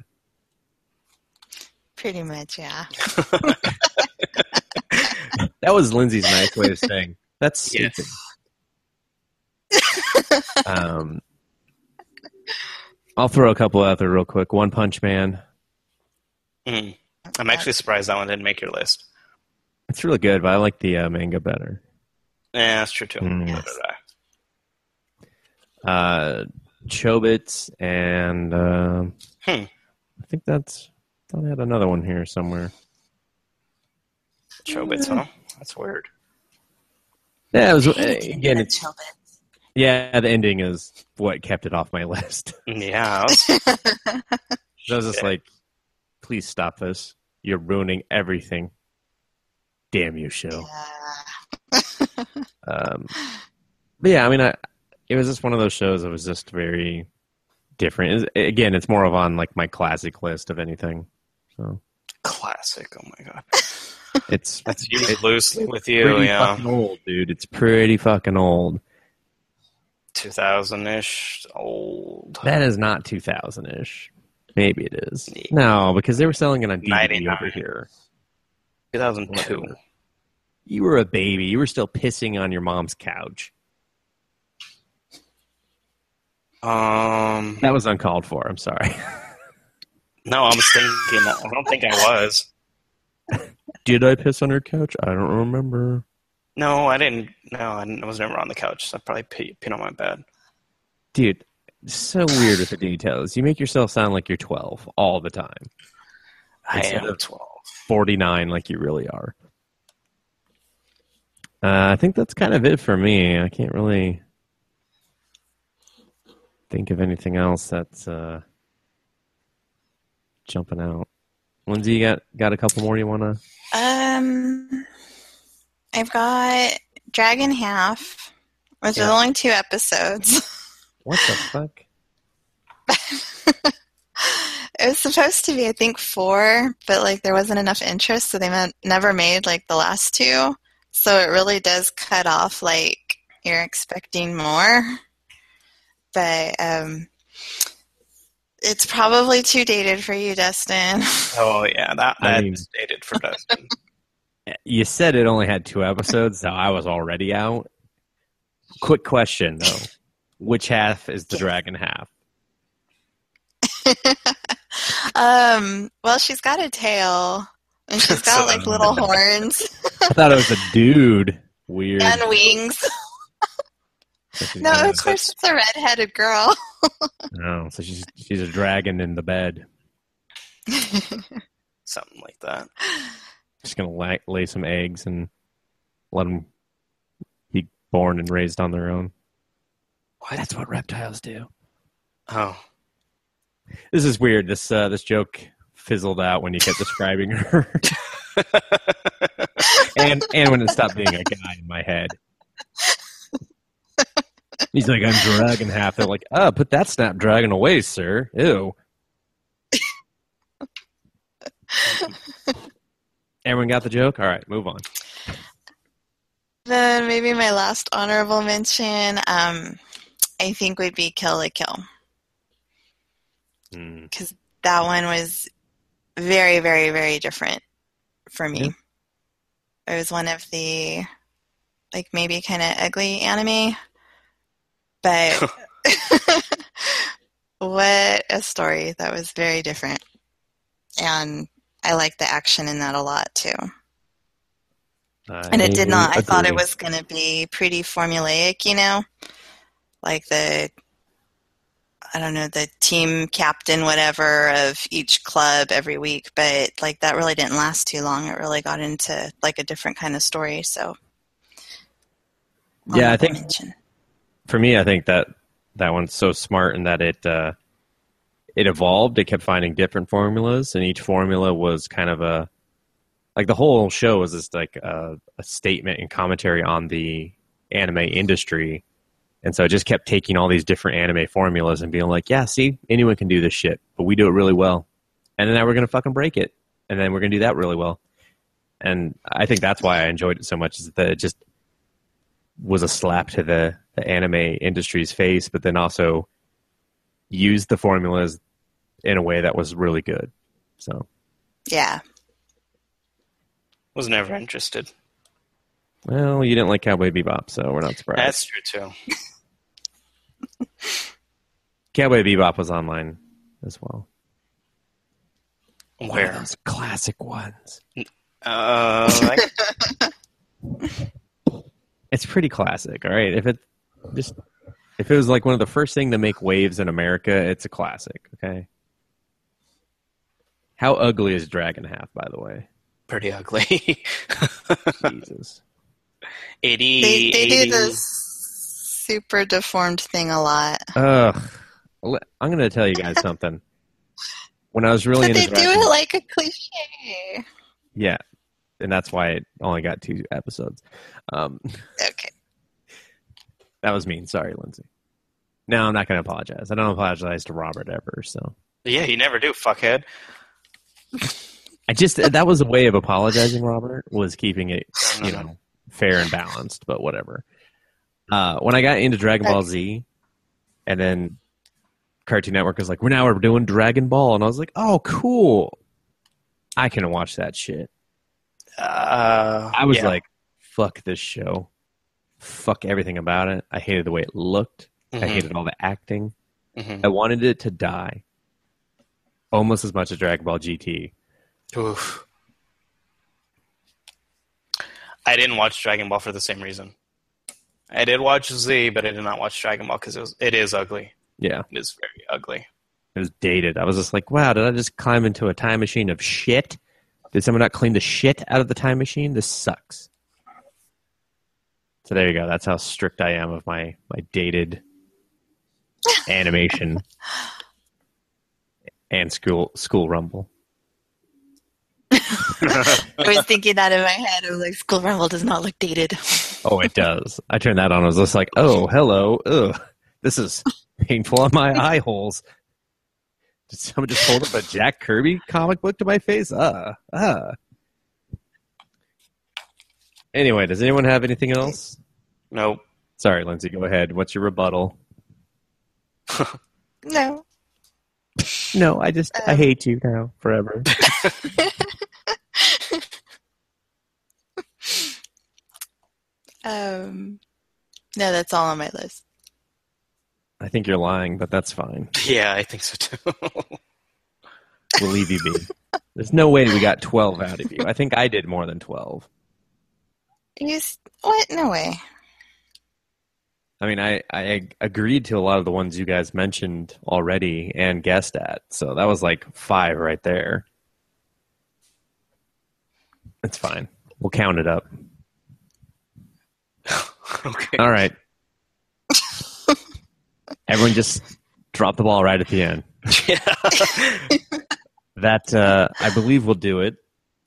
Pretty much, yeah. That was Lindsay's nice way of saying that's stupid. Yes. um, I'll throw a couple out there real quick. One Punch Man. Mm. I'm actually surprised that one didn't make your list. It's really good, but I like the uh, manga better. Yeah, that's true too. Mm. Yes. Uh, Chobits and uh, hmm. I think that's. I thought I had another one here somewhere. Chobits, yeah. Huh? That's weird. Yeah, it was again. It's Chobits. Yeah, the ending is what kept it off my list. Yeah. I was just like, please stop this. You're ruining everything. Damn you, show. Yeah. um, but yeah, I mean, I, it was just one of those shows that was just very different. It was, again, it's more of on like my classic list of anything. So classic, oh my God. It's, that's used it's loosely with you, pretty yeah. fucking old, dude. It's pretty fucking old. two thousand ish old. That is not two thousand ish. Maybe it is. Yeah. No, because they were selling it on D V D ninety-nine over here. two thousand two. Whatever. You were a baby. You were still pissing on your mom's couch. Um, that was uncalled for. I'm sorry. No, I was thinking. I don't think I was. Did I piss on her couch? I don't remember. No, I didn't. No, I, didn't, I was never on the couch. So I probably peed, peed on my bed. Dude, so weird with the details. You make yourself sound like you're twelve all the time. I am of twelve. forty-nine like you really are. Uh, I think that's kind of it for me. I can't really think of anything else that's uh, jumping out. Lindsay, you got, got a couple more you want to? Um... I've got Dragon Half, which yeah. is only two episodes. What the fuck? It was supposed to be, I think, four, but like there wasn't enough interest, so they meant, never made like the last two. So it really does cut off like you're expecting more. But um, it's probably too dated for you, Dustin. Oh, yeah, that, that's I mean... dated for Dustin. You said it only had two episodes, so I was already out. Quick question, though. Which half is the dragon half? um. Well, she's got a tail, and she's got, like, little horns. I thought it was a dude. Weird. And wings. No, of course it's a red-headed girl. No, so she's she's a dragon in the bed. Something like that. Just going to lay, lay some eggs and let them be born and raised on their own. What? That's what reptiles do. Oh. This is weird. This uh, this joke fizzled out when you kept describing her. and, and when it stopped being a guy in my head. He's like, I'm dragon half. They're like, oh, put that snapdragon away, sir. Ew. Everyone got the joke? All right, move on. Then maybe my last honorable mention, um, I think, would be Kill la Kill. Because mm. that one was very, very, very different for me. Yeah. It was one of the, like, maybe kind of ugly anime, but What a story. That was very different. And I like the action in that a lot, too. I and it did not. Agree. I thought it was going to be pretty formulaic, you know? Like the, I don't know, the team captain, whatever, of each club every week. But, like, that really didn't last too long. It really got into, like, a different kind of story. So, yeah, I think, mention. for me, I think that that one's so smart in that it uh, it evolved. It kept finding different formulas, and each formula was kind of a, like, the whole show was just, like, a, a statement and commentary on the anime industry. And so I just kept taking all these different anime formulas and being like, yeah, see, anyone can do this shit, but we do it really well. And then now we're going to fucking break it. And then we're going to do that really well. And I think that's why I enjoyed it so much, is that it just was a slap to the, the anime industry's face, but then also used the formulas in a way that was really good. So, yeah. Was never interested. Well, you didn't like Cowboy Bebop, so we're not surprised. That's true, too. Cowboy Bebop was online as well. Where? One of those classic ones. Uh, like... It's pretty classic, all right? If it just if it was like one of the first thing to make waves in America, it's a classic, okay? How ugly is Dragon Half, by the way? Pretty ugly. Jesus. eighty, they they eighty. Do this super deformed thing a lot. Ugh. I'm going to tell you guys something. When I was really but into they Dragon do it like a cliche. Yeah. And that's why it only got two episodes. Um, okay. That was mean. Sorry, Lindsay. No, I'm not going to apologize. I don't apologize to Robert ever. So. Yeah, you never do, fuckhead. I just, that was a way of apologizing, Robert, was keeping it, you know, fair and balanced, but whatever. Uh, when I got into Dragon Ball Z, and then Cartoon Network was like, we're now we're doing Dragon Ball. And I was like, oh, cool. I can watch that shit. Uh, I was yeah. like, fuck this show. Fuck everything about it. I hated the way it looked. Mm-hmm. I hated all the acting. Mm-hmm. I wanted it to die. Almost as much as Dragon Ball G T. Oof. I didn't watch Dragon Ball for the same reason. I did watch Z, but I did not watch Dragon Ball because it was it is ugly. Yeah. It is very ugly. It was dated. I was just like, wow, did I just climb into a time machine of shit? Did someone not clean the shit out of the time machine? This sucks. So there you go. That's how strict I am of my, my dated animation and school school rumble. I was thinking that in my head. I was like, School Rumble does not look dated. Oh, it does. I turned that on. I was just like, oh, hello. Ugh, this is painful on my eye holes. Did someone just hold up a Jack Kirby comic book to my face? Uh, uh. Anyway, does anyone have anything else? Nope. Sorry, Lindsay, go ahead. What's your rebuttal? No. No, I just, um, I hate you now forever. Um, no, that's all on my list. I think you're lying, but that's fine. Yeah, I think so too. We'll leave you be. There's no way we got twelve out of you. I think I did more than twelve. You what? No way. I mean, I, I agreed to a lot of the ones you guys mentioned already and guessed at, so that was like five right there. It's fine. We'll count it up. Okay. All right. Everyone just drop the ball right at the end. Yeah. That, uh, I believe, will do it,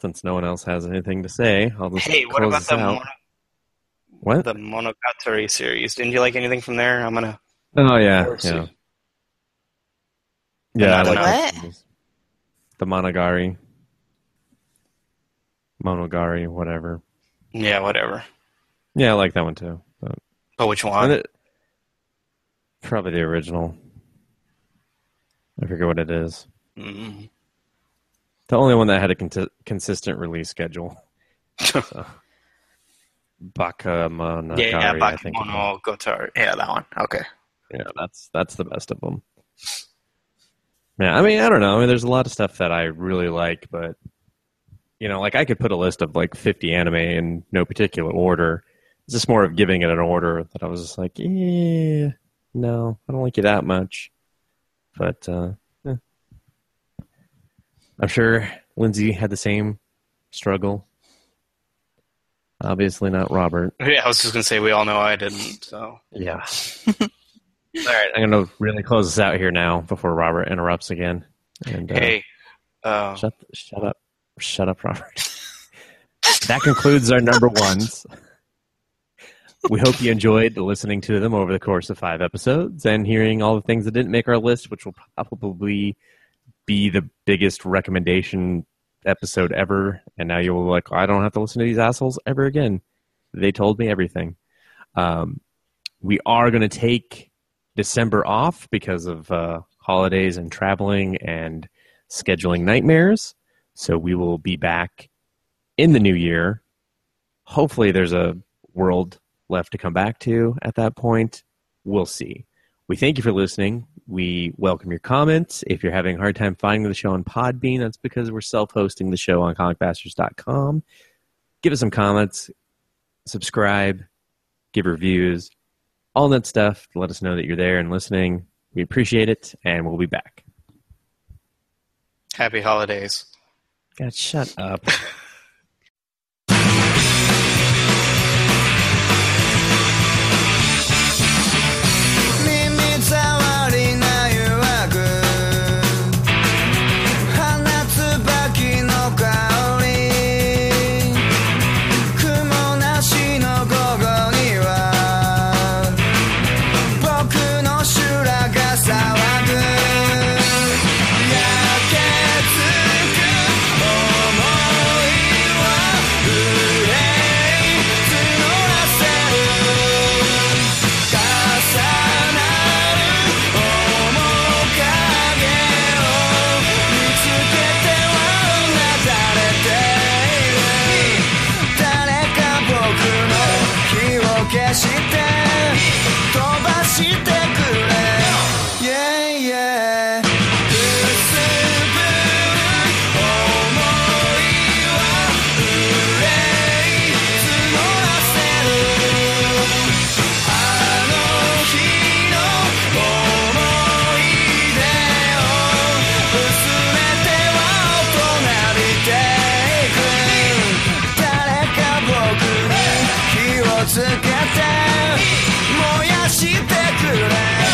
since no one else has anything to say. I'll just hey, what about the, mono- what? the Monogatari series? Didn't you like anything from there? I'm going to... Oh, yeah. Yeah, yeah I like what? The Monogatari. Monogatari, whatever. Yeah, whatever. Yeah, I like that one too. But, but which one? It, probably the original. I forget what it is. Mm-hmm. The only one that had a con- consistent release schedule. So. Bakemonogatari. Yeah, yeah, Bakemonogatari. Yeah, that one. Okay. Yeah, that's that's the best of them. Yeah, I mean, I don't know. I mean, there's a lot of stuff that I really like, but, you know, like I could put a list of like fifty anime in no particular order. It's just more of giving it an order that I was just like, yeah, no, I don't like you that much. But uh, yeah. I'm sure Lindsay had the same struggle. Obviously not Robert. Yeah, I was just going to say we all know I didn't. So yeah. All right, I'm going to really close this out here now before Robert interrupts again. And, uh, hey. Uh, shut, shut up. Shut up, Robert. That concludes our number ones. We hope you enjoyed listening to them over the course of five episodes and hearing all the things that didn't make our list, which will probably be the biggest recommendation episode ever. And now you'll be like, I don't have to listen to these assholes ever again. They told me everything. Um, we are going to take December off because of uh, holidays and traveling and scheduling nightmares. So we will be back in the new year. Hopefully there's a world left to come back to at that point. We'll see. We thank you for listening. We welcome your comments. If you're having a hard time finding the show on Podbean, that's because we're self-hosting the show on comic busters dot com. Give us some comments, subscribe, give reviews, all that stuff. Let us know that you're there and listening. We appreciate it, and we'll be back. Happy holidays. God, shut up. Let's get down, 燃やしてくれ